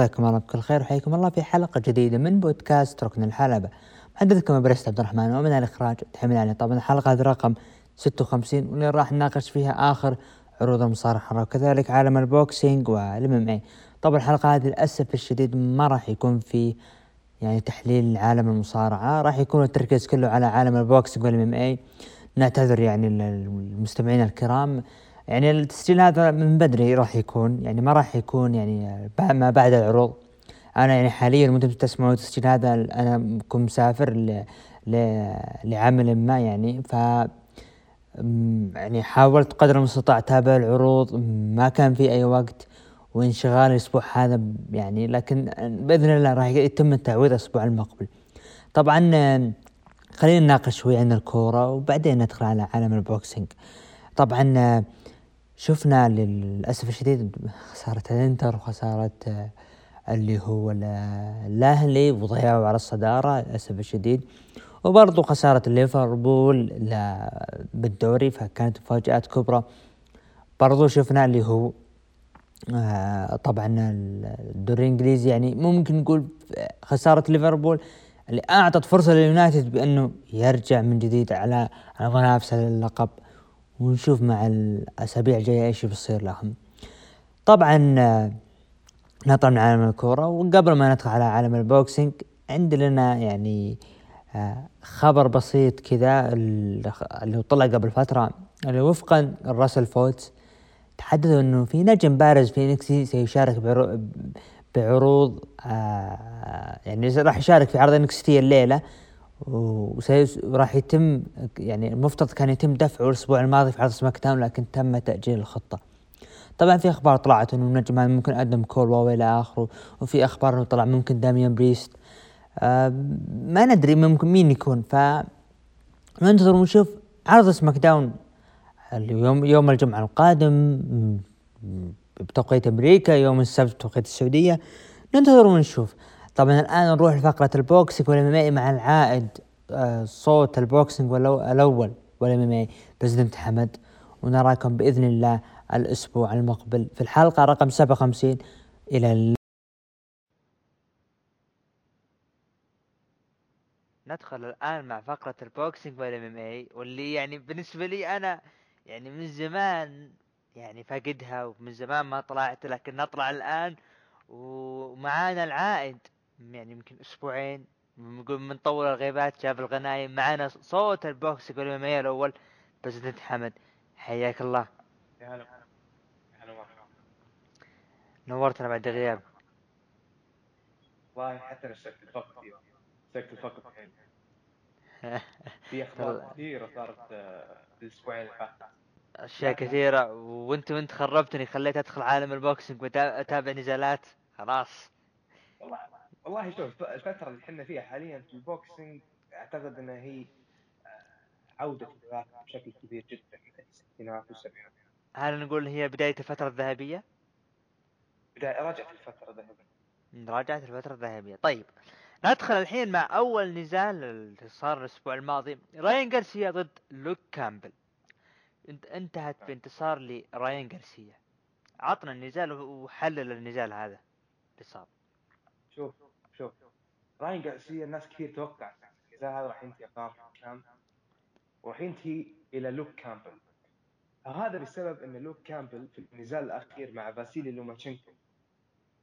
مساكم الله بكل خير وحياكم الله في حلقة جديدة من بودكاست ركن الحلبه. محدثكم برست عبد الرحمن ومن الإخراج تحمل علي. طبعا الحلقة هذه رقم 56 واللي راح نناقش فيها آخر عروض المصارعة وكذلك عالم البوكسينج والMMA. طبعا الحلقة هذه للأسف الشديد ما راح يكون في تحليل عالم المصارعة، راح يكون التركيز كله على عالم البوكسينج والMMA. نعتذر المستمعين الكرام، التسجيل هذا من بدري راح يكون ما راح يكون ما بعد العروض. انا حاليا وانتم تسمعون التسجيل هذا انا كنت مسافر لعمل ما ف حاولت قدر المستطاع اتابع العروض، ما كان في اي وقت وانشغال الاسبوع هذا لكن باذن الله راح يتم التعويض الاسبوع المقبل. طبعا خلينا نناقش شوي عن الكوره وبعدين ندخل على عالم البوكسينج. طبعا شفنا للأسف الشديد خسارة الانتر وخسارة اللي هو الأهلي وضيعوا على الصدارة للأسف الشديد، وبرضو خسارة ليفربول بالدوري فكانت مفاجآت كبرى. برضو شفنا اللي هو طبعا الدوري الإنجليزي ممكن نقول خسارة ليفربول اللي أعطت فرصة لليونايتد بأنه يرجع من جديد على منافسة اللقب، ونشوف مع الأسابيع الجاية إيش بيصير لهم. طبعا نطلع من عالم الكورة وقبل ما ندخل على عالم البوكسينج عند لنا خبر بسيط كذا اللي طلع قبل فترة، اللي وفقا الراسل فوتس تحدثوا أنه في نجم بارز في نيكسي سيشارك بعروض راح يشارك في عرض نيكستي الليلة، وراح يتم المفترض كان يتم دفعه الأسبوع الماضي في عرض سماكداون لكن تم تأجيل الخطة. طبعا في أخبار طلعت إنه النجم ممكن أدم كول وإلى آخره، وفي أخبار إنه طلع ممكن داميان بريست، ما ندري ممكن مين يكون. فننتظر ونشوف عرض سماكداون يوم الجمعة القادم بتوقيت أمريكا، يوم السبت بتوقيت السعودية، ننتظر ونشوف. طبعا الآن نروح لفقرة البوكسينج والMMA مع العائد صوت البوكسينج الأول والMMA برزيدنت حمد، ونراكم بإذن الله الأسبوع المقبل في الحلقة رقم 57. ندخل الآن مع فقرة البوكسينج والMMA واللي بالنسبة لي أنا من زمان فاقدها ومن زمان ما طلعت، لكن نطلع الآن ومعانا العائد يمكن أسبوعين من طول الغيبات جاب الغنايم. معنا صوت البوكسينج والMMA الأول برزيدنت حمد، حياك الله. يا هلا مرحبا، نورتنا بعد غياب. والله حتى أنا شكل فقط في أخبار كثيرة صارت الأسبوعين الفات، أشياء كثيرة، وأنت خربتني، خليت أدخل عالم البوكسينج وأتابع نزالات خلاص. والله شوف الفترة اللي حنا فيها حاليا في البوكسينج أعتقد أنها هي عودة النزالات بشكل كبير جدا من الستينات والسبعينات. هل نقول هي بداية الفترة الذهبية؟ راجعت الفترة الذهبية. طيب ندخل الحين مع أول نزال اللي صار الأسبوع الماضي، راين غارسيا ضد لوك كامبل، انتهت بانتصار لراين غارسيا. عطنا النزال وحلل النزال هذا اللي صار. شوف راين غارسيا الناس كثير توقعت النزال هذا راح ينتهي قرار حكام وراح ينتهي الى لوك كامبل، هذا بسبب ان لوك كامبل في النزال الاخير مع فاسيلي لوماتشينكو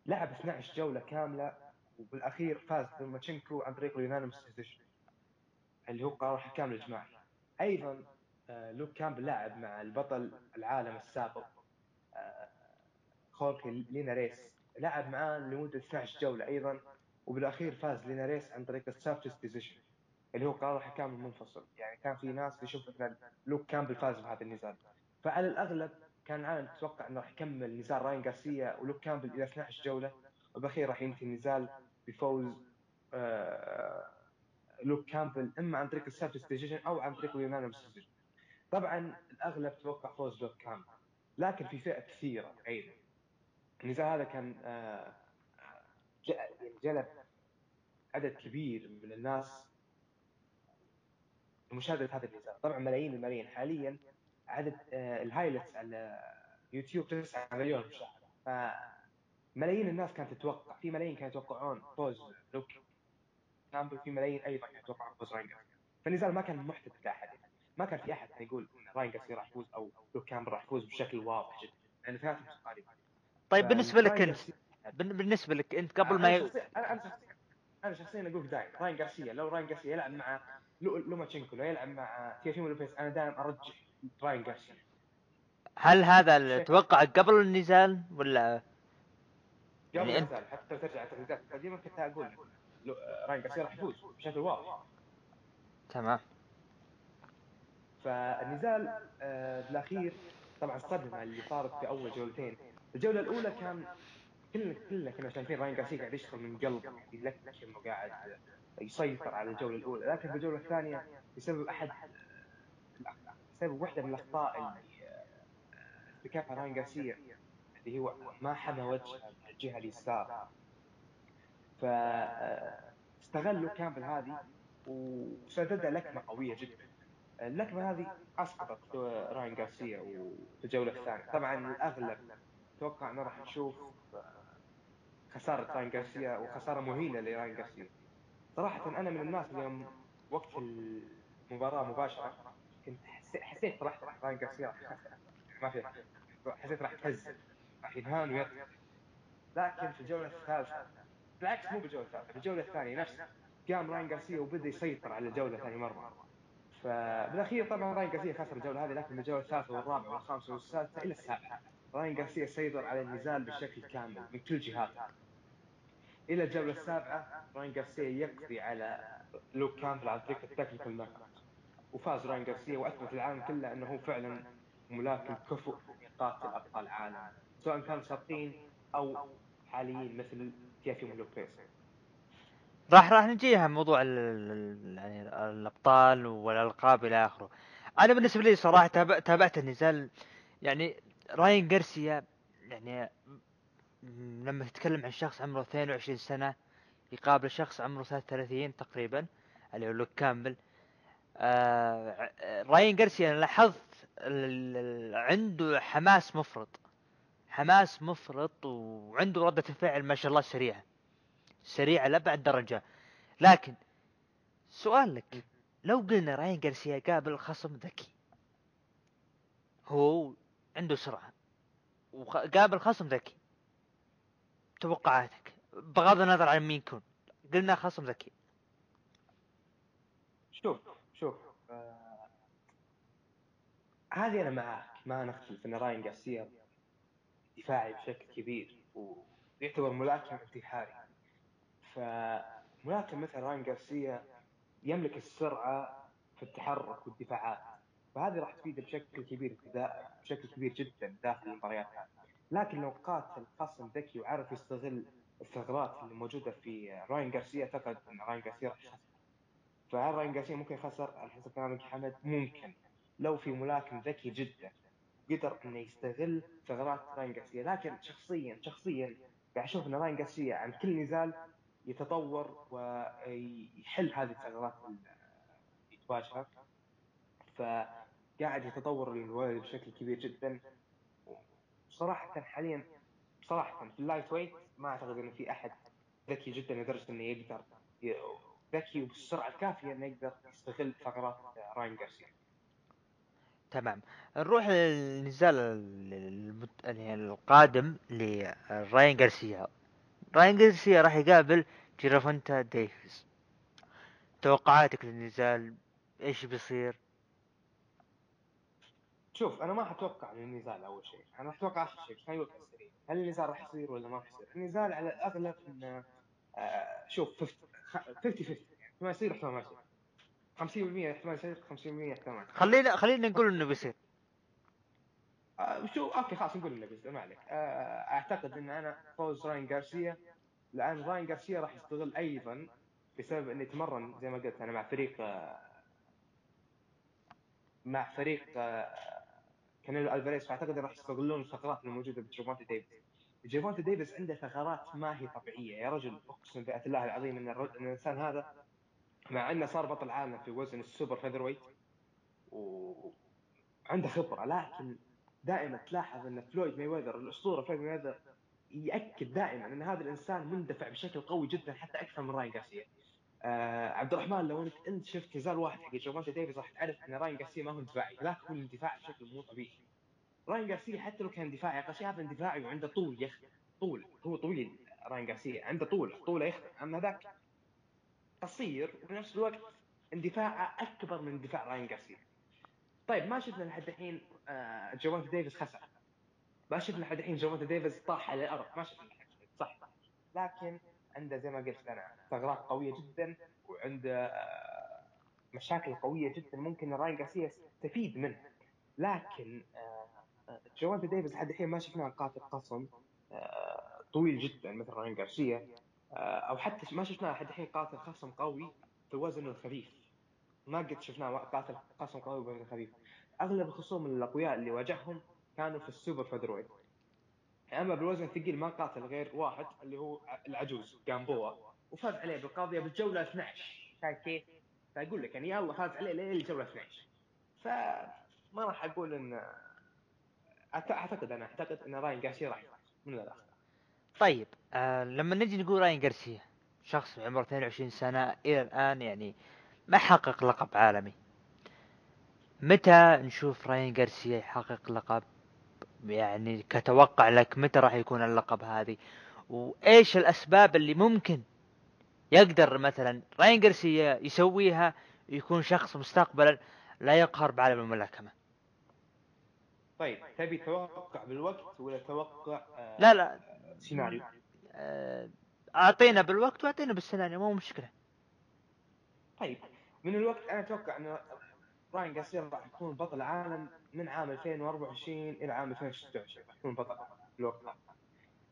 لعب 12 جولة كاملة وبالاخير فاز لوماتشينكو عن طريق اليونانيمس ديسيجن اللي هو قرار حكام الجماعي. ايضا لوك كامبل لاعب مع البطل العالم السابق خورخي ليناريس، لاعب معاه لمدة 12 جولة أيضاً وبالأخير فاز ليناريس عن طريق السابتس ديزيشن اللي هو قرار الحكام المنفصل. كان في ناس يشوف أن لوك كامبل فاز بهذا النزال، فعلى الأغلب كان العالم تتوقع أنه راح يكمل نزال راين غارسيا ولوك كامبل إلى 12 جولة وبأخير راح ينتهي النزال بفوز لوك كامبل إما عن طريق السابتس ديزيشن أو عن طريق اليونانيمس ديزيشن. طبعاً الأغلب توقع فوز لوك كامبل، لكن في فئة كثيرة أيضاً النزال هذا كان جلب عدد كبير من الناس لمشاهدة هذا النزال، طبعاً ملايين. حالياً عدد الهايلايتس على يوتيوب 9 مليون مشاهدة، ملايين الناس كانت تتوقع، في ملايين كانوا يتوقعون فوز لوك كامبل، في ملايين ايضا كانوا يتوقعون فوز راين غارسيا. فالنزال ما كان محتد لأحد، ما كان في احد يقول راين غارسيا راح يفوز او لوك كامبل راح يفوز بشكل واضح جدا، لان ثلاثه متقاربين. طيب بالنسبه لك انت، بالنسبه لك انت قبل ما انا شخصيا اقول دايم راين غارسيا، لو راين غارسيا يلعب مع لوماتشينكو، لو يلعب مع تيافيمو لوبيس، انا دائما ارجح راين غارسيا. هل هذا اللي توقع قبل النزال ولا قبل يعني النزال؟ حتى لو ترجع التحديثات القديمه كنت اقول راين غارسيا راح يفوز بشكل واضح. تمام. فالنزال بالاخير طبعا الصدمه اللي صارت في اول جولتين، الجوله الاولى كان كلنا كنا شايفين راين غارسيا قاعد يشتغل من قلب، يلكلك انه قاعد يسيطر على الجوله الاولى، لكن في الجوله الثانيه بسبب واحده من الاخطاء اللي ارتكبها راين غارسيا اللي هو ما حمى وجهه من الجهه اليسار، فاستغلوا كامبل هذه وسددها لكمه قويه جدا. اللكمه هذه اسقطت راين غارسيا في الجوله الثانيه. طبعا الاغلب اتوقع انه راح نشوف خساره راين غارسيا وخساره مهينه لراين غارسيا. صراحه انا من الناس اللي يوم وقت المباراه مباشره كنت حسيت راح راين غارسيا ما في، حسيت راح تهز راح ينهان ويرجع. لكن في الجوله الثالثه بالعكس، مو بالجوله الثالثه، في الجوله الثانيه نفس قام راين غارسيا وبدا يسيطر على الجوله ثاني مره. فبالاخير طبعا راين غارسيا خسر الجوله هذه، لكن الجوله الثالثه والرابعه والخامسه والسادسه الى السابعه راين غارسيا سيطر على النزال بشكل كامل من كل جهات. الى الجوله السابعه راين غارسيا يقضي على لوك كامبل على طريقه التكنيكال نوك اوت، وفاز راين غارسيا واثبت للعالم كله انه هو فعلا ملاكم كفؤ يقاتل ابطال العالم سواء كانوا سابقين او حاليين مثل تيافيمو لوبيز. راح نجيها موضوع يعني الابطال والالقاب الى اخره. انا بالنسبه لي صراحه تابعت النزال، يعني راين غارسيا يعني لما تتكلم عن شخص عمره 22 سنه يقابل شخص عمره 33 تقريبا اللي هو لوك كامبل. راين غارسيا انا لاحظت عنده حماس مفرط وعنده ردة فعل ما شاء الله سريعة لأبعد درجة. لكن سؤال لك، لو قلنا راين غارسيا قابل خصم ذكي، هو عنده سرعة وقابل خصم ذكي، توقعاتك بغض النظر عن مين يكون، قلنا خصم ذكي. شوف هذه أنا معاك، ما نختلف أن راين غارسيا دفاعي بشكل كبير ويعتبر ملاكم انتحاري. فملاكم مثل راين غارسيا يملك السرعة في التحرك والدفاعات، فهذه راح تفيده بشكل كبير جدا داخل المباريات. لكن لو قاتل خصم ذكي وعرف يستغل الثغرات اللي موجودة في راين غارسيا، أعتقد أن راين غارسيا راح يخسر. فهل راين غارسيا ممكن يخسر على حسب كلامك حمد؟ ممكن، لو في ملاكم ذكي جدا قدر انه يستغل ثغرات راين غارسيا. لكن شخصيا قاعد اشوف ان راين غارسيا عن كل نزال يتطور ويحل هذه الثغرات اللي يتواجهها، فقاعد يتطور الوزن بشكل كبير جدا. وصراحه حاليا في اللايت ويت ما اعتقد ان في احد ذكي جدا لدرجه انه يقدر ذكي وبالسرعه الكافيه انه يقدر يستغل ثغرات راين غارسيا. تمام، نروح للنزال القادم لراين غارسيا. راين غارسيا راح يقابل جيرفونتا ديفيس. توقعاتك للنزال ايش بيصير؟ شوف انا ما حتوقع للنزال اول شيء، انا اتوقع اخر شيء خلينا نقول السريع، هل النزال راح يصير ولا ما راح يصير؟ النزال على الاغلب انه شوف 50 ما يصير احتمال ما يصير، 50% احتمال يصير، 50% احتمال. خلينا نقول انه بيصير. شو اوكي خلاص نقول انه بيصير، ما عليك. اعتقد ان انا فوز راين غارسيا، لان راين غارسيا راح يستغل ايضا بسبب انه يتمرن زي ما قلت انا مع فريق كانيلو ألفاريز، فاعتقد راح يستغلون الثغرات الموجوده بجيرفونتا ديفيس. جيرفونتا ديفيس عنده ثغرات ما هي طبيعيه يا رجل، اقسم بذات الله العظيم ان الانسان هذا مع انه صار بطل عالم في وزن السوبر فيذر ويت وعنده خبره، لكن دائما تلاحظ ان فلويد مايويذر الاسطوره فلويد مايويذر يأكد دائما أن هذا الإنسان مندفع بشكل قوي جدا حتى أكثر من راين غارسيا. عبد الرحمن لو أنت شفت نزال واحد حق جيرفونتا ديفيس راح تعرف أن راين غارسيا ما هو دفاعي، لا هو الاندفاع بشكل مو طبيعي. راين غارسيا حتى لو كان دفاعي أقل شيء هذا اندفاعي وعنده طول يخدم طول، هو طويل راين غارسيا عنده طول يخدم، أما ذاك قصير وبنفس الوقت اندفاعه أكبر من دفاع راين غارسيا. طيب ما شفنا لحد الحين جيرفونتا ديفيس خسر، ما شفنا لحد الحين جيرفونتا ديفيس طاح على الأرض، ما شفنا صح، لكن عنده زي ما قلت أنا ثغرات قوية جدا وعنده مشاكل قوية جدا ممكن راين غارسيا يستفيد منها. لكن جيرفونتا ديفيس لحد الحين ما شفنا قاتل قصم طويل جدا مثل راين غارسيا، أو حتى ما شفنا لحد الحين قاتل قصم قوي في الوزن الخفيف، ما قد شفنا قاتل قصم قوي في الوزن الخفيف. أغلب الخصوم الأقوياء اللي واجههم كانوا في السوبر فيدرويت، أما بالوزن الثقيل ما قاتل غير واحد اللي هو العجوز جامبوا وفاز عليه بالقاضية بالجولة 12. كيف؟ فأقول لك يعني يلا فاز عليه ليه الجولة 12، فما راح أقول إن أعتقد إن راين غارسيا راح من الآخر. طيب لما نجي نقول راين غارسيا شخص عمره 22 سنة إلى الآن يعني ما حقق لقب عالمي، متى نشوف راين غارسيا يحقق لقب؟ يعني كتوقع لك متى راح يكون اللقب هذه، وايش الاسباب اللي ممكن يقدر مثلا راين غارسيا يسويها يكون شخص مستقبلا لا يقهر بعالم الملاكمة؟ طيب تبي توقع بالوقت ولا توقع لا سيناريو؟ اعطينا بالوقت واعطينا بالسيناريو مو مشكلة. طيب من الوقت انا اتوقع ان راين غارسيا راح يكون بطل عالم من عام 2024 الى عام 2026 راح يكون بطل الوقت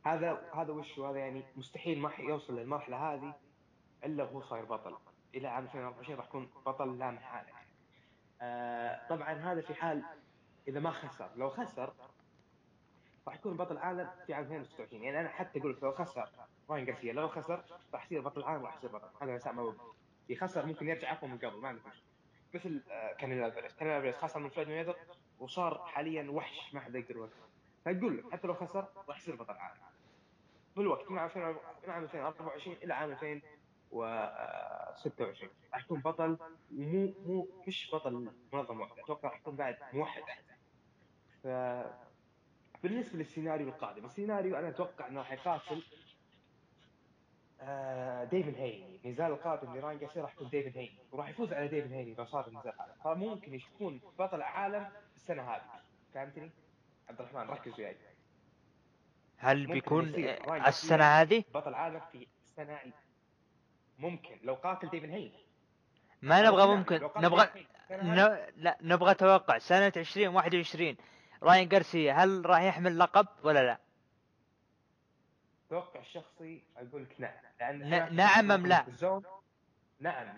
هذا وش هذا، يعني مستحيل ما يوصل للمرحله هذه الا هو صاير بطل. الى عام 2024 راح يكون بطل لا محاله. طبعا هذا في حال اذا ما خسر، لو خسر راح يكون بطل عالم في عام 2026. يعني انا حتى اقول لك لو خسر راين غارسيا، لو خسر راح يصير بطل عالم، راح يصير بطل هذا سامع يخسر ممكن يرجع اقوى من قبل، ما عندي مشكله. مثل كانيلو ألفاريز خسر من فلويد مايويذر وصار حاليا وحش ما حد يقدر يوقفه، فاقول لك حتى لو خسر راح يصير بطل عالم بالوقت من عام 2024 الى عام 2026 راح يكون بطل، مو مش بطل منظمه واحده، اتوقع راح يكون بعد موحد احسن. فبالنسبه للسيناريو القادم، السيناريو انا اتوقع انه راح يقاتل ديفيد هيني. نزال القادم لراين غارسيا راح يكون ديفيد هيني وراح يفوز على ديفيد هيني لو صار النزال هذا، فممكن يكون بطل عالم السنه هذه. فهمتني عبد الرحمن؟ ركز وياي. هل بيكون السنه هذه بطل عالم في السنه؟ ممكن لو قاتل ديفيد هيني. ما نبغى ممكن، نبغى توقع سنه 2021 راين غارسيا هل راح يحمل لقب ولا لا؟ توقع الشخصي اقول لك نعم، لان نعم ام لا؟ نعم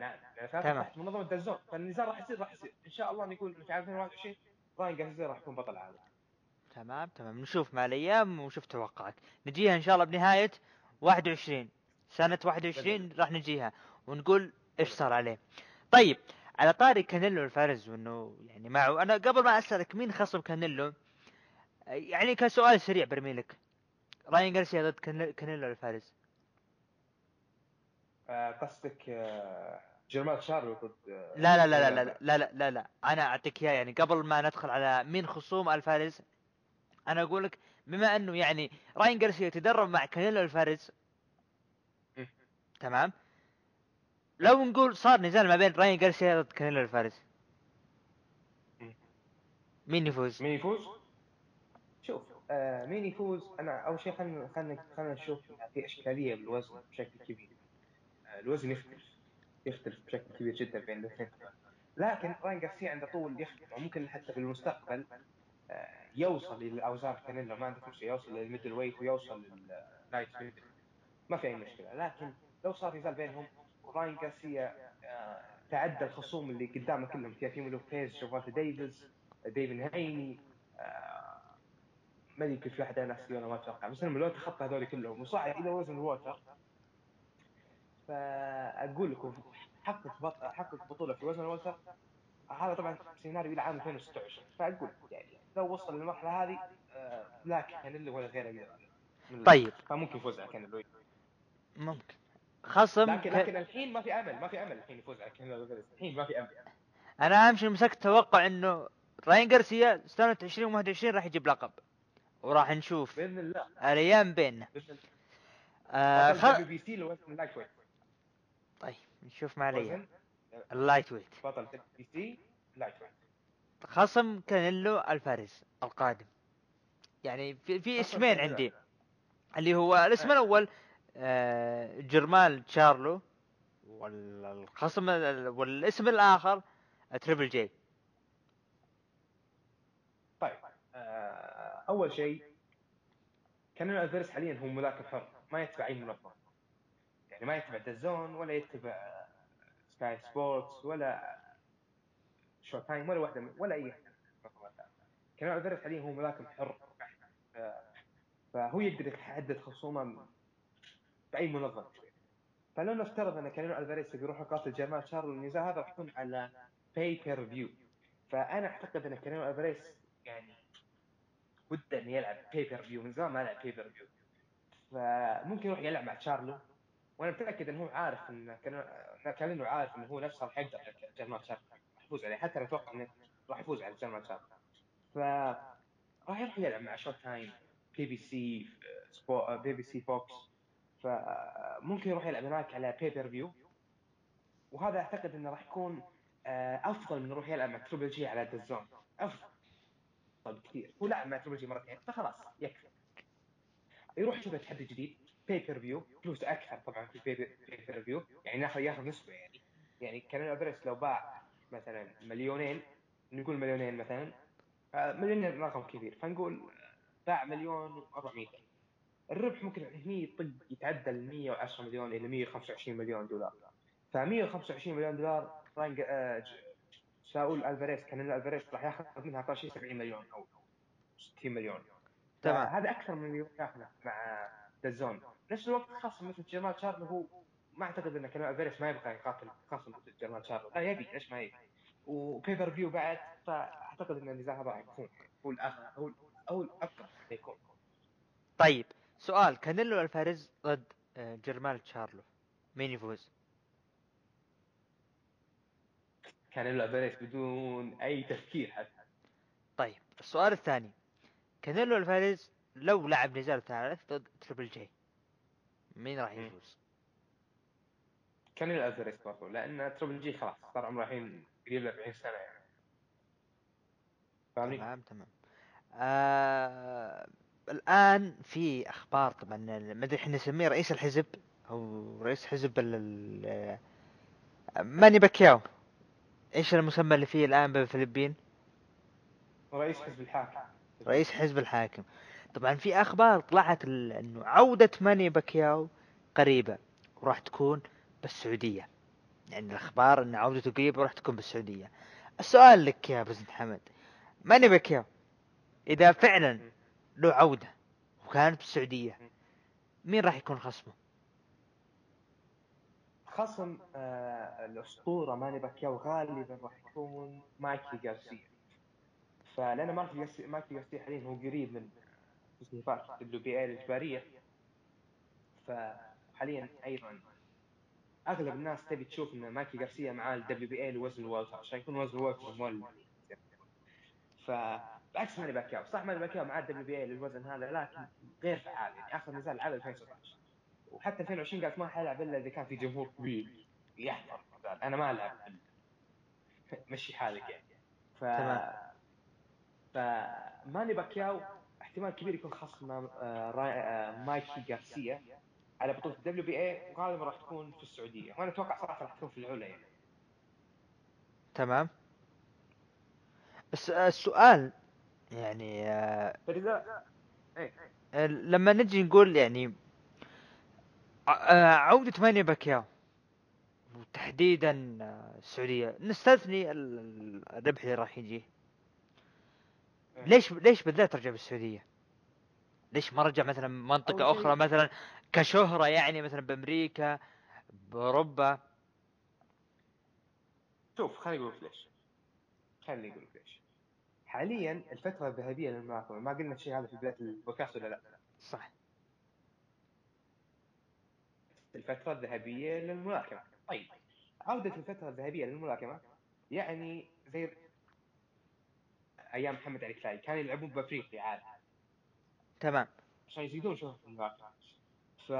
تحت منظمه دازون، فالنزال راح يصير ان شاء الله. نقول في عام 2021 راين غارسيا راح يكون بطل العالم. تمام نشوف مع الايام ونشوف توقعك، نجيها ان شاء الله بنهايه 21 سنه 21 راح نجيها ونقول ايش صار عليه. طيب على طاري كانيلو الفارز وانه يعني معه، انا قبل ما اسالك مين خصم كانيلو يعني كسؤال سريع برميلك، راين غارسيا ضد كانيلو ألفاريز، قصدك جيرمان تشارلو ضد لا لا لا لا لا لا لا لا لا انا اعطيك اياه. يعني قبل ما ندخل على مين خصوم ألفاريز انا اقول لك بما انه يعني راين غارسيا تدرب مع كانيلو ألفاريز تمام، لو نقول صار نزال ما بين راين غارسيا ضد كانيلو ألفاريز مين يفوز؟ شوف مين يفوز. انا اول شيء خلينا نشوف في اشكاليه بالوزن بشكل كبير. الوزن يختلف بشكل كبير جدا بين الاثنين، لكن راين غارسيا عنده طول يختلف وممكن حتى في المستقبل يوصل للاوزان كانيلو، ما عنده مشكله يوصل للميدل ويت ويوصل لللايت ويت، ما في اي مشكله. لكن لو صار نزال بينهم وراين غارسيا تعدى الخصوم اللي قدامه كلهم، تيافيمو لوبيز، جيرفونتا ديفيس، ديفيد هيني، ما ادري كيف لحد انا احسب انا ما اتوقع، بس الملوت خط هذول كلهم وصاعد الى وزن الوتر، فاقول لكم حقق بطوله في وزن الوتر. هذا طبعا سيناريو الى عام 2026، فاقول يعني لو وصل للمرحله هذه لا كان اللي ولا غيره. طيب ممكن يفوز على كانيلو، ممكن خصم لكن الحين ما في امل، ما في امل الحين يفوز على كانيلو، الحين ما في امل. انا اهم شيء مسكت توقع انه راين غارسيا سنه 2021 راح يجيب لقب، وراح نشوف باذن الله الايام بيننا. بي سي لو اللايت ويت. طيب نشوف مع ليا اللايت ويت بطل بي سي لايت ويت. خصم كانيلو ألفاريز القادم، يعني في اسمين عندي، اللي هو الاسم الاول جيرمان تشارلو، والخصم والاسم الاخر تريبل جي. طيب اول شيء كانيلو ألفاريز حاليا هو ملاكم حر، ما يتبع اي منظمه، يعني ما يتبع دازون ولا يتبع سكاي سبورتس ولا شو تايم ولا واحده ولا اي حاجه. كانيلو ألفاريز حاليا هو ملاكم حر، فهو يقدر يحدد خصومه باي منظمه. فلو نفترض ان كانيلو ألفاريز بيروح يقاتل جيرمان تشارلو، النزاع هذا راح يكون على باي بير فيو، فانا اعتقد ان كانيلو ألفاريز يعني وده انه يلعب باي بير فيو، من زمان ما لعب باي بير فيو، فممكن يروح يلعب مع تشارلو. وانا متاكد انه هو عارف ان كانيلو عارف انه هو نفسه راح يقدر جيرمان تشارلو يفوز عليه، حتى اتوقع انه راح يفوز على جيرمان تشارلو، ف راح يروح يلعب مع شوت تايم بي بي سي سبورت بي بي سي فوكس، فممكن يروح يلعب هناك على باي بير فيو، وهذا اعتقد انه راح يكون افضل من يروح يلعب مع تريبل جي على دازون، افضل كثير. هو لعب مع تريبل جي مرتين فخلاص يكفي، يروح يشوف تحدي جديد باي بير فيو، فلوس اكثر طبعا في باي بير فيو، يعني ياخذ نسبه، يعني كانيلو ألفاريز لو باع مثلا مليونين، نقول مليونين مثلا، مليونين رقم كبير، فنقول باع مليون و400، الربح ممكن هني يطق يتعدى ال 110 مليون الى 125 مليون دولار. ف 125 مليون دولار راين ساول ألفاريز كانيلو ألفاريز راح ياخذ منها 70 مليون او 60 مليون، تمام. هذا اكثر من اللي ياخذه مع دازون. نفس الوقت خصم مثل جيرمان تشارلو، هو ما اعتقد ان كانيلو ألفاريز ما يبغى يقاتل خصم مثل جيرمان تشارلو، لا يبي، ليش ما يبي، وبيبر فيو بعد، فاعتقد ان النزاع هذا راح يكون هو الاخر او الاقرب يكون. طيب سؤال، كانيلو ألفاريز ضد جيرمان تشارلو مين يفوز؟ كانيلو ألفاريز بدون اي تفكير حتى. طيب السؤال الثاني، كانيلو ألفاريز لو لعب نزال ثالث ضد تريبل جي مين راح يفوز؟ كانيلو ألفاريز برضه، لان تريبل جي خلاص صار عمره الحين قريب ل 40 سنه، يعني فاهمني؟ تمام. الان في اخبار طبعا، ما ادري احنا نسميه رئيس الحزب، هو رئيس حزب ماني باكياو، ايش المسمى اللي فيه الان بالفلبين؟ رئيس حزب الحاكم، رئيس حزب الحاكم. طبعا في اخبار طلعت انه عودة ماني باكياو قريبة وراح تكون بالسعودية، يعني الاخبار ان عودته قريبة وراح تكون بالسعودية. السؤال لك يا بزن حمد، ماني باكياو اذا فعلا له عودة وكانت بالسعودية مين راح يكون خصمه؟ خصم الاسطوره ماني باكياو غالبا راح يكون مايكي غارسيا، فلأن مايكي غارسيا حاليا هو قريب من تصنيفات الدبليو بي اي الاجباريه، فحاليا ايضا اغلب الناس تبي تشوف ان مايكي غارسيا مع الدبليو بي اي لوزن الوالتر، عشان يكون وزن الوالتر مال، فبعكس ماني باكياو. صح ماني باكياو مع الدبليو بي اي للوزن هذا، لكن غير فعال، يعني اخر نزال على 2017 وحتى 2020 قالت ما حلعب الا اذا كان في جمهور كبير يحضر، انا ما العب، مشي حالك يعني. ماني باكياو احتمال كبير يكون خصم مايكي غارسيا على بطولة الدبليو بي اي، وغالبا راح تكون في السعودية، وانا اتوقع صراحة راح تكون في العلا يعني. تمام. بس السؤال يعني لما نجي نقول يعني عودة ماني باكياو وتحديدا السعودية، نستثني الربح اللي راح يجيه، ليش بالذات رجع بالسعودية؟ ليش ما رجع مثلا منطقة أخرى مثلا كشهرة، يعني مثلا بأمريكا بأوروبا؟ شوف خليني أقول لك ليش حاليا الفترة الذهبية للملاكمة، ما قلنا شيء هذا في بداية البودكاست ولا لا؟ صح. الفتره الذهبيه للملاكمه. طيب عوده الفتره الذهبيه للملاكمه يعني زي ايام محمد علي كلاي كانوا يلعبون بافريقيا عاد تمام عشان يزيدون شهره الملاكمه. ف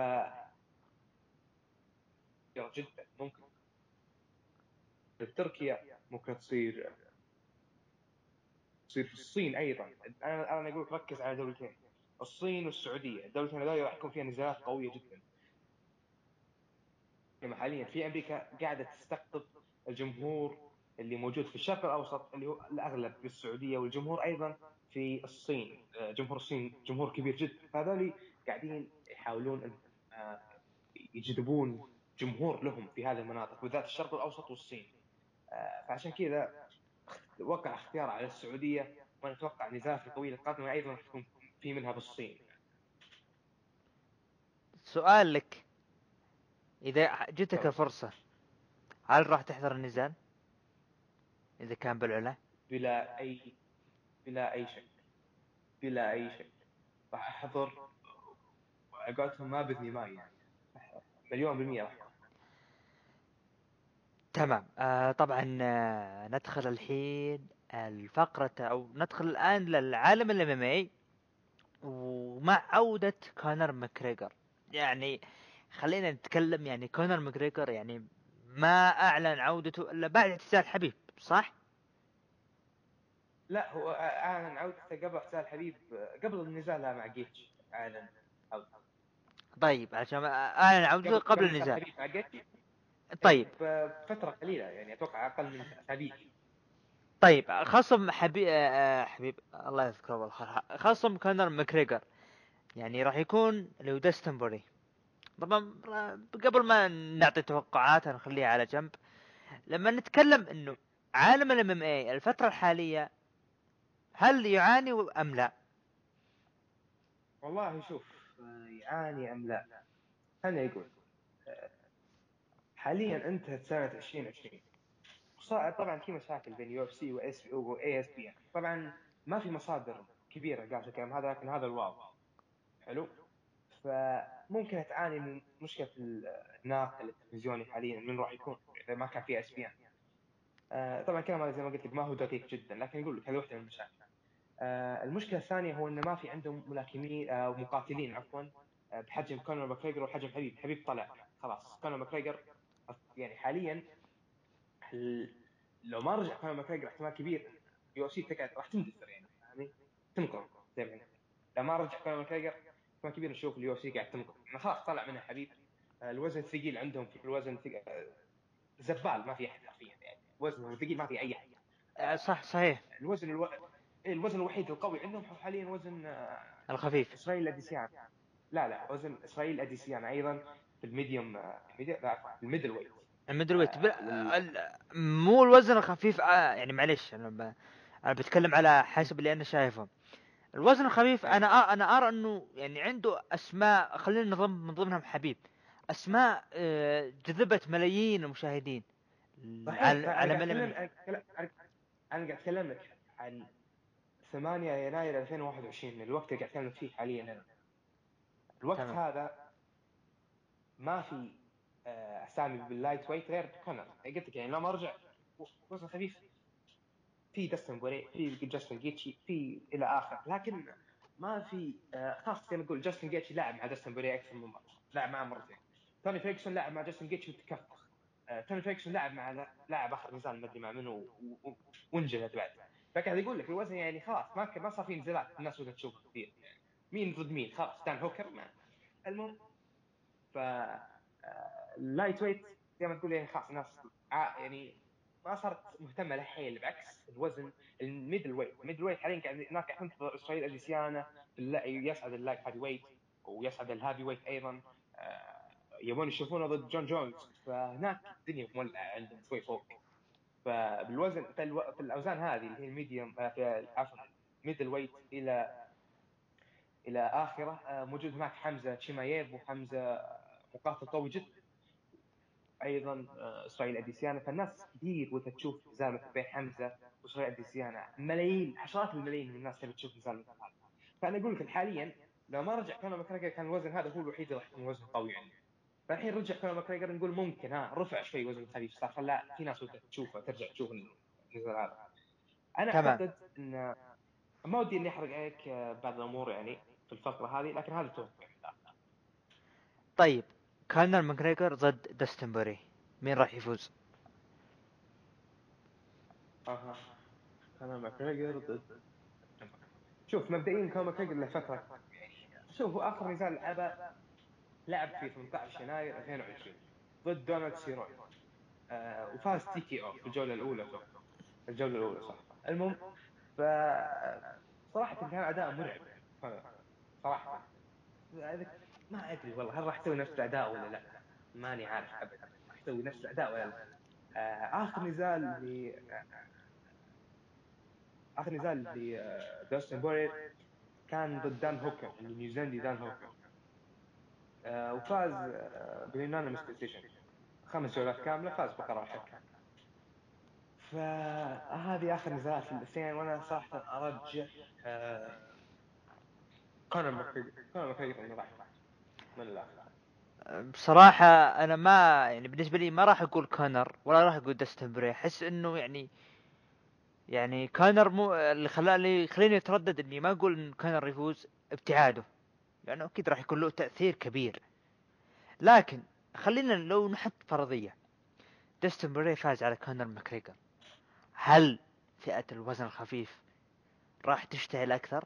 جدا ممكن بتركيا ممكن تصير في الصين ايضا. انا اقول ركز على دولتين، الصين والسعوديه، الدولتين هذول راح يكون فيها نزالات قويه جدا. حاليا في امريكا قاعده تستقطب الجمهور اللي موجود في الشرق الاوسط اللي هو الاغلب في السعوديه، والجمهور ايضا في الصين، جمهور الصين جمهور كبير جدا. هذول قاعدين يحاولون ان يجذبون جمهور لهم في هذه المناطق بالذات الشرق الاوسط والصين. فعشان كذا وقع اختيار على السعوديه، ونتوقع نزالات قويه القادمه ايضا تكون في منها بالصين. سؤال لك، اذا جتك الفرصه هل راح تحضر النزال اذا كان بالعلن؟ بلا اي شك راح احضر، وقعدتهم ما باذن ماي يعني مليون بالمية راح. تمام. طبعا ندخل الحين الفقرة او ندخل الان للعالم الامامي ومع عودة كونور مكريغور. يعني خلينا نتكلم، يعني كونور مكريغور يعني ما اعلن عودته الا بعد اعتزال حبيب صح؟ لا هو اعلن عودته قبل اعتزال حبيب، قبل النزال مع جيتش اعلن عودته. طيب عشان اعلن عودته قبل النزال مع جيتش. طيب فترة قليلة يعني اتوقع اقل من حبيب. طيب خصم حبيب الله يذكره بالخير، خصم كونور مكريغور يعني راح يكون لو داستن بوريير. طبعا قبل ما نعطي توقعات نخليها على جنب. لما نتكلم انه عالم الام ام اي الفترة الحالية هل يعاني ام لا؟ والله شوف يعاني ام لا، انا يقول حاليا انتهت سنة 2020 وصار طبعا في مشاكل بين يو اف سي واس بي او واي اس بي. طبعا ما في مصادر كبيرة قالت الكلام هذا، لكن هذا الواضح. حلو، فممكن تعاني من مشكلة الناقل التلفزيوني حاليا من راح يكون اذا ما كان في اس بي. طبعا كلام هذا زي ما قلت لك ما هو دقيق جدا، لكن يقول لك هذا واحدة من المشاكل. المشكلة الثانية هو انه ما في عندهم ملاكمين مقاتلين عفوا بحجم كونور مكريغور وحجم حبيب. حبيب طلع خلاص، كونور مكريغور يعني حاليا لو ما رجع كونور مكريغور احتمال كبير يو اف سي تقعد راح تندثر يعني فاهمين؟ تنقرض زي ما عندنا. لو ما رجع كونور مكريغور احتمال كبير نشوف اليو اف سي قاعد تنقرض. خلاص طلع منها حبيب. الوزن الثقيل عندهم في الوزن زبال ما في احد حرفيا يعني وزنه ثقيل ما في اي احد. صح صحيح. الوزن الوحيد القوي عندهم حاليا وزن الخفيف اسرائيل أديسانيا. لا وزن اسرائيل أديسانيا ايضا في الميديوم الميدل ويت. الميدل ويت مو الوزن الخفيف يعني معلش انا بتكلم على حسب اللي انا شايفهم. الوزن الخفيف انا ارى انه يعني عنده اسماء، خلينا نضم من ضمنهم حبيب، اسماء جذبت ملايين المشاهدين على ملامح. انا قاعد اكلمك عن 8 يناير 2021 الوقت اللي قاعد اتكلم فيه حاليا انا. الوقت هذا ما في اسامي باللايت ويت غير كونر. قلت لك يعني لو ما رجع وزن خفيف في داستن بوريير، في جاستن غيتجي، في الى اخر، لكن ما في خاص يعني نقول جاستن غيتجي لاعب مع داستن بوريير اكثر من مره، لاعب معه مرتين. توني فيرغسون لاعب مع جاستن غيتجي وتكفخ. توني فيرغسون لاعب مع لاعب اخر نزال ما ادري مع منه وانجلد بعد. فكان يقول لك الوزن يعني خلاص ما صار في نزالات الناس بدها تشوف كثير يعني مين ضد مين خلاص. دان هوكر مع المهم ف اللايت ويت زي ما تقول يعني خلاص الناس يعني ما صارت مهتمه له حيل، بعكس الوزن الميدل ويت. الميدل ويت حاليا قاعد تنتظر اسرائيل أديسانيا يصعد اللايت هابي ويت ويصعد الهابي ويت ايضا. يبون يشوفونه ضد جون جونز، فهناك الدنيا مولعه عندهم شوي فوق. فبالوزن في الاوزان هذه اللي هي الميديوم عفوا ميدل ويت الى اخره موجود هناك حمزه تشيماييف وحمزه مقاتل قوي جدا ايضا اسرائيل أديسانيا. فالناس كثير وتشوف نزال بين حمزه واسرائيل أديسانيا، ملايين عشرات الملايين من الناس تبي تشوف نزال مثل هذا. فانا اقول لك حاليا لو ما رجع كان الوزن هذا هو الوحيد اللي راح يكون وزن قوي عندي فالحين رجع كونور مكريغور نقول ممكن ها رفع شوي وزن الخفيف صار خلاه في ناس تشوفه ترجع تشوف النزال هذا. انا اعتقد ان ما ودي اني احرق عليك بعض الامور يعني في الفقره هذه، لكن هذا توقع. طيب كونور مكريغور ضد داستن بوريير مين راح يفوز؟ كونور مكريغور ضد شوف مبدئيا كونور مكريغور له فتره شوف اخر نزال لعبه لعب في 18 يناير 2020 ضد دونالد سيروني وفاز تي كي او في الجوله الاولى صح. المهم صراحه كان اداء مرعب صراحه، ما ادري والله هل راح تسوي نفس الاداء ولا لا، ماني عارف ابدا راح تسوي نفس الاداء ولا لا. اخر نزال اللي داستن بوريير كان ضد دان هوكر النيوزيلندي دان هوكر وفاز باليونانيمس ديسيشن 5 جولات كامله فاز بقرار الحكام. فهذه اخر نزال في الاثنين، وانا صراحه ارجح كونر مكريغور انه راح من الاخر. بصراحه انا ما يعني بالنسبه لي ما راح اقول كونر ولا راح اقول داستن بوريير، احس انه يعني كونر مو اللي خليني اتردد اني ما اقول ان كونر يفوز ابتعاده، لانه يعني اكيد راح يكون له تاثير كبير. لكن خلينا لو نحط فرضيه داستن بوريير فاز على كونر مكريغور، هل فئه الوزن الخفيف راح تشتعل اكثر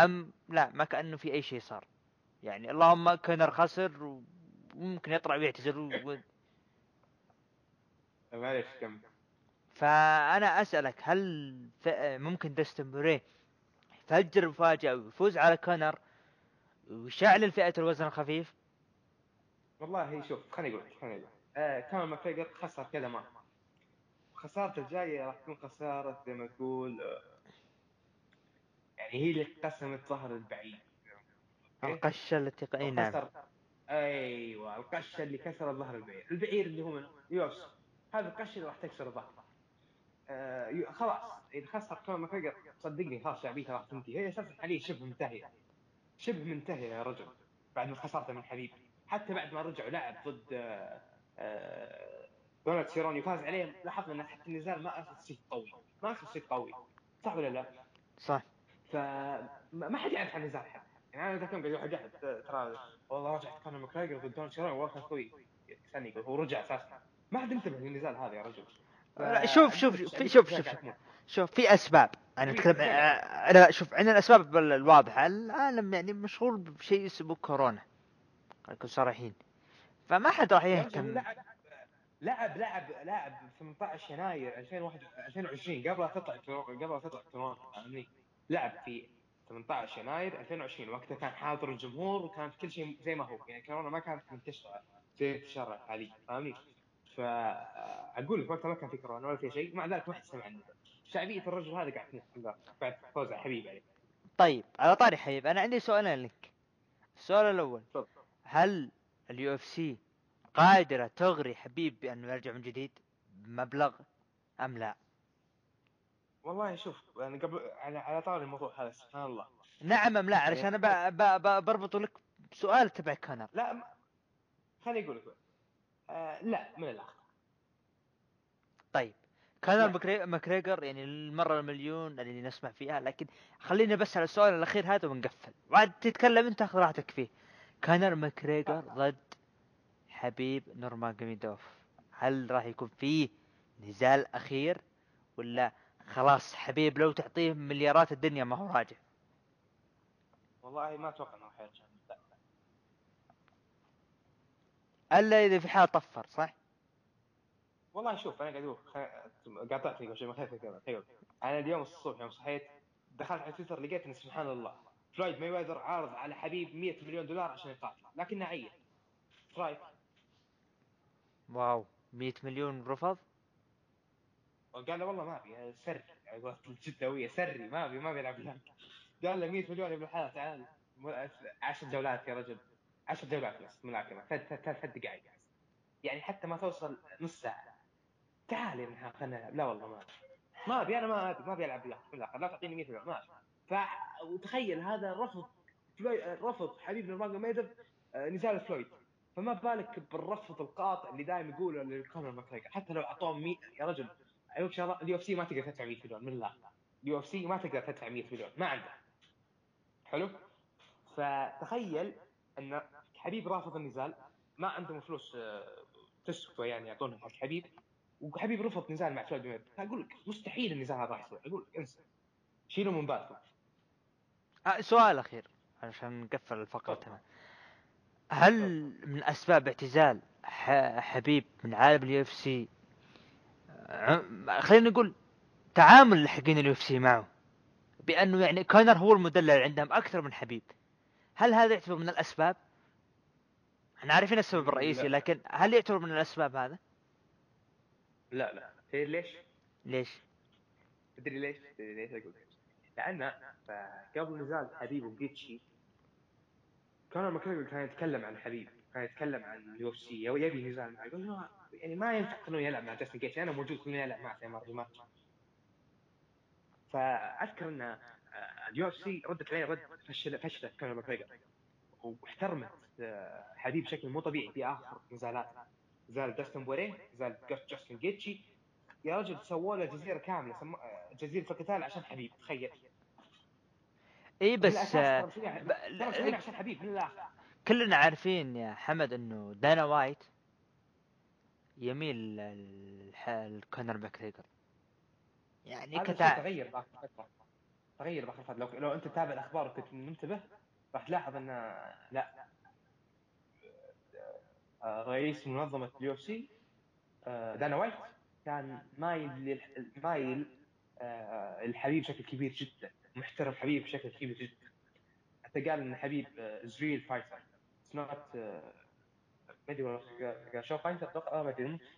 ام لا ما كانه في اي شيء صار؟ يعني اللهم كونر خسر وممكن يطلع ويعتزل معليش كم. فانا اسالك هل ممكن داستن بوريير يفجر مفاجاه ويفوز على كونر وشعل الفئة الوزن الخفيف؟ والله شوف خليني اقول كونر مكريغور خسر كذا ما خسارته الجايه راح تكون خساره زي ما تقول يعني هي اللي قسمت ظهر البعيد القشه التي قينا ايوه القشه اللي كسر ظهر البعير اللي هو من يوفس، هذا القشه اللي راح تكسر ظهره. خلاص اذا خسر كونر مكريغور صدقني خلاص شعبيته راح تنتهي، هي اساسا حاليا شبه منتهي يا رجل بعد ما خسرته من حبيب، حتى بعد ما رجعوا لعب ضد دونالد سيروني فاز عليهم لاحظنا ان حتى النزال ما اخذ شيء قوي صح ولا لا؟ صح. فما حد يعرف عن النزال حتى يعني انا ذاك يوم قاعد واحد ترى والله رجعت كونر مكريغور ضد دونالد سيروني واخذ قوي ثاني يقول هو رجع اساسا، ما حد انتبه للنزال هذا يا رجل. شوف في اسباب انا اتكلم انا شوف عندنا الاسباب الواضحه، العالم يعني مشغول بشيء اسمه كورونا نكون صريحين، فما حد راح يهتم. لعب 18 يناير 2021 قبل تطلع كورونا يعني لعب في 18 يناير 2020 وقتها كان حاضر الجمهور وكان كل شيء زي ما هو، يعني كورونا ما كانت منتشره زي الشارع حاليا فاهمني، فاقول لك وقتها ما كان في كورونا ولا في شيء، مع ذلك ما حد سمع عنه. شعبية الرجل هذا قاعد تنزل بعد فوز حبيب عليه. طيب على طاري حبيب انا عندي سؤالين لك. السؤال الاول هل اليو اف سي قادره تغري حبيب بانه يرجع من جديد بمبلغ ام لا؟ والله شوف انا قبل على طاري الموضوع هذا سبحان الله نعم ام لا علشان بربطه لك سؤال تبع كونر. لا خليني اقول لك لا من الاخر. طيب كونر مكريغور يعني المره المليون اللي نسمع فيها، لكن خلينا بس على السؤال الاخير هذا ونقفل وعاد تتكلم انت اخذ راحتك فيه. كونر مكريغور ضد حبيب نورمان قيميدوف، هل راح يكون فيه نزال اخير ولا خلاص حبيب لو تعطيه مليارات الدنيا ما هو راجع؟ والله ما اتوقع انه راح يرجع الا اذا في حال طفر صح. والله شوف انا قاعد اقول قاطعتني قبل شوي ما خليتك تكمل. انا اليوم الصبح يوم صحيت دخلت على تويتر لقيت ان سبحان الله فلويد مايويذر عارض على حبيب 100 مليون دولار عشان يقاتله لكنه عيّن. رايك؟ واو 100 مليون رفض؟ قال له والله ما ابي سري يعني جدويه سري ما ابي العب لك. قال له 100 مليون يا ابن الحلال تعال 10 جولات يا رجل 10 جولات بس ملاكمه 3 دقائق يعني حتى ما توصل نص ساعه تعال منها خلنا. لا والله ما ابي انا ما ابي العب لا تعطيني 100 مليون ما ابي. وتخيل هذا رفض حبيب نورمان قيميدوف نزال فلويد فما بالك بالرفض القاطع اللي دائما يقوله لكونور مكريغور. حتى لو اعطوهم 100 يا رجل اليو اف سي ما تقدر تدفع 100 مليون من لا اليو اف سي ما تقدر تدفع 100 مليون ما عنده. حلو فتخيل ان حبيب رافض النزال ما عندهم فلوس تسوى يعني يعطونهم حق حبيب وحبيب رفض نزال مع فلويد مايويذر. اقول لك مستحيل النزال هذا يصير اقول لك انسى شيلوا من بالكم. سؤال اخير عشان نقفل الفقره تمام. هل من اسباب اعتزال حبيب من عالم اليو اف سي خلينا نقول تعامل اللاعبين اليو اف سي معه بانه يعني كونر هو المدلل عندهم اكثر من حبيب؟ هل هذا يعتبر من الاسباب؟ احنا عارفين السبب الرئيسي لكن هل يعتبر من الاسباب هذا؟ لا لا تدري ليش؟ تدري ليش اقول لك؟ لان قبل نزال حبيب وجيتشي كونر مكريغور كان يتكلم عن حبيب كان يتكلم عن اليو اف سي يبي نزال معه يقول له يعني ما ينفع انه يلعب مع جاستن غيتجي انا موجود انه يلعب معه ما. فاذكر ان اليو اف سي ردت عليه رد فشله كونر مكريغور واحترمت حبيب بشكل مو طبيعي في اخر نزالات نزال داستن بوريير نزال جاستن غيتجي يا رجل سووا له جزيره كامله جزيره القتال عشان حبيب. تخيل ايه بس عشان حبيب بالاخر. كلنا عارفين يا حمد انه دانا وايت يميل الكونر مكريغور يعني تغير باخر فترة. لو انت تتابع الاخبار وكنت منتبه راح تلاحظ ان لا رئيس منظمه اليو اف سي دانا وايت كان مايل الحبيب بشكل كبير جدا محترم حبيب بشكل كبير جدا. حتى قال ان حبيب زريل فايتر سمعت فيديو شو فايتر اتوقع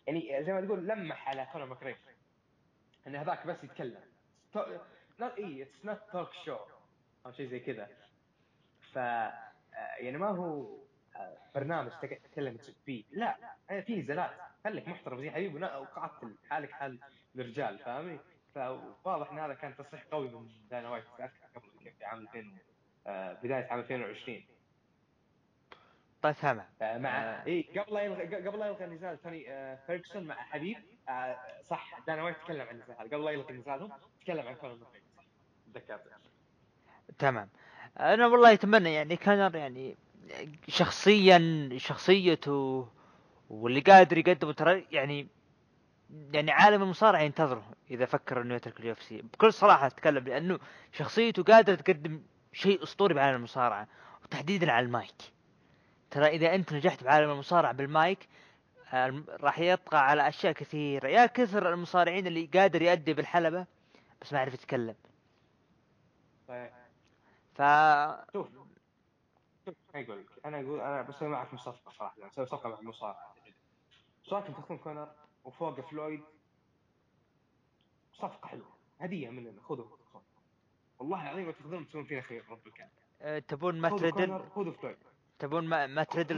يعني زي ما تقول لمح على كونر مكريغور ان هذاك بس يتكلم not it's not talk show او شيء زي كذا. ف يعني ما هو برنامج تتكلم فيه لا في نزالات خليك محترم زي حبيب وقعدت حالك حال الرجال فاهمني. فواضح ان هذا كان تصريح قوي من دانا وايت قبل في عام 2000 بدايه عام 2020. طيب تمام مع قبل لا يلغي نزال ثاني فيكسون مع حبيب صح دانا وايت تكلم عن النزال قبل لا يلغي نزالهم تكلم عن كونر مكريغور صح تذكرت تمام. انا والله يتمنى يعني كونر يعني شخصيا شخصيته واللي قادر يقدمه ترى يعني عالم المصارعه ينتظره اذا فكر انه يترك اليو اف سي بكل صراحه اتكلم لانه شخصيته قادر تقدم شيء اسطوري بعالم المصارعه وتحديدا على المايك. ترى اذا انت نجحت بعالم المصارعه بالمايك راح يطغى على اشياء كثيره. يا كثر المصارعين اللي قادر يؤدي بالحلبه بس ما يعرف يتكلم. شوف اقول انا بس معك مصفقه صراحه اسوي صفقه مع المصارعه صراحه تكون كونر وفوق فلويد صفقه حلوه هديه مننا خذوه والله العظيم تقدرون تسوون فينا خير رب الكعبه. تبون ما تردل خذوا فلويد تبون ما تردل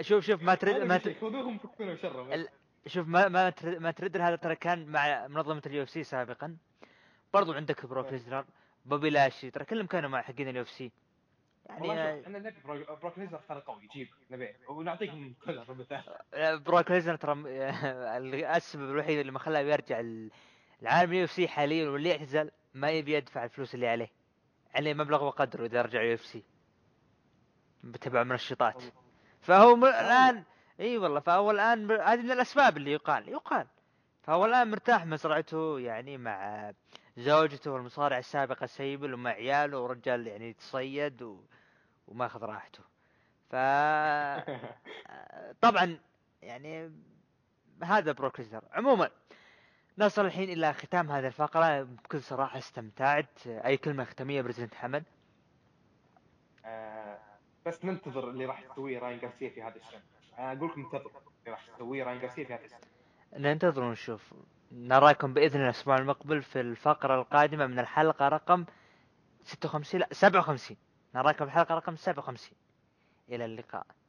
شوف ما تردل ما خذوهم فكونا شر شوف ما تردل هذا ترى كان مع منظمه اليو اف سي سابقا. برضو عندك بروك لسنر بوبي لاشي ترى كلهم كانوا مع حقين اليو اف سي يعني انا نبي بروك لسنر ترى قوي يجيب نبي ونعطيكم كل الربطه. بروك لسنر ترى السبب الوحيد اللي ما خلاه يرجع العالم اليو اف سي حاليا واللي يعتزل ما يبي يدفع الفلوس اللي عليه مبلغ وقدره اذا رجع اليو اف سي بتبع منشطات فهو الان اي والله فهو الان هذه من الاسباب اللي يقال فهو الان مرتاح مزرعته يعني مع زوجته والمصارع السابقة سيبل ومع عياله ورجال يعني يتصيد وما أخذ راحته. طبعا يعني هذا بروك لسنر. عموما نصل الحين إلى ختام هذه الفقرة. بكل صراحة استمتعت. أي كلمة ختامية برزنت حمد؟ بس ننتظر اللي راح تسويه راين غارسيا في هذا السنة. أقول لكم انتظروا اللي راح تسويه راين غارسيا في هذا السنة. ننتظر ونشوف. نراكم بإذن الله الأسبوع المقبل في الفقرة القادمة من الحلقة رقم 57 لا 57 نراكم الحلقة رقم 57. إلى اللقاء.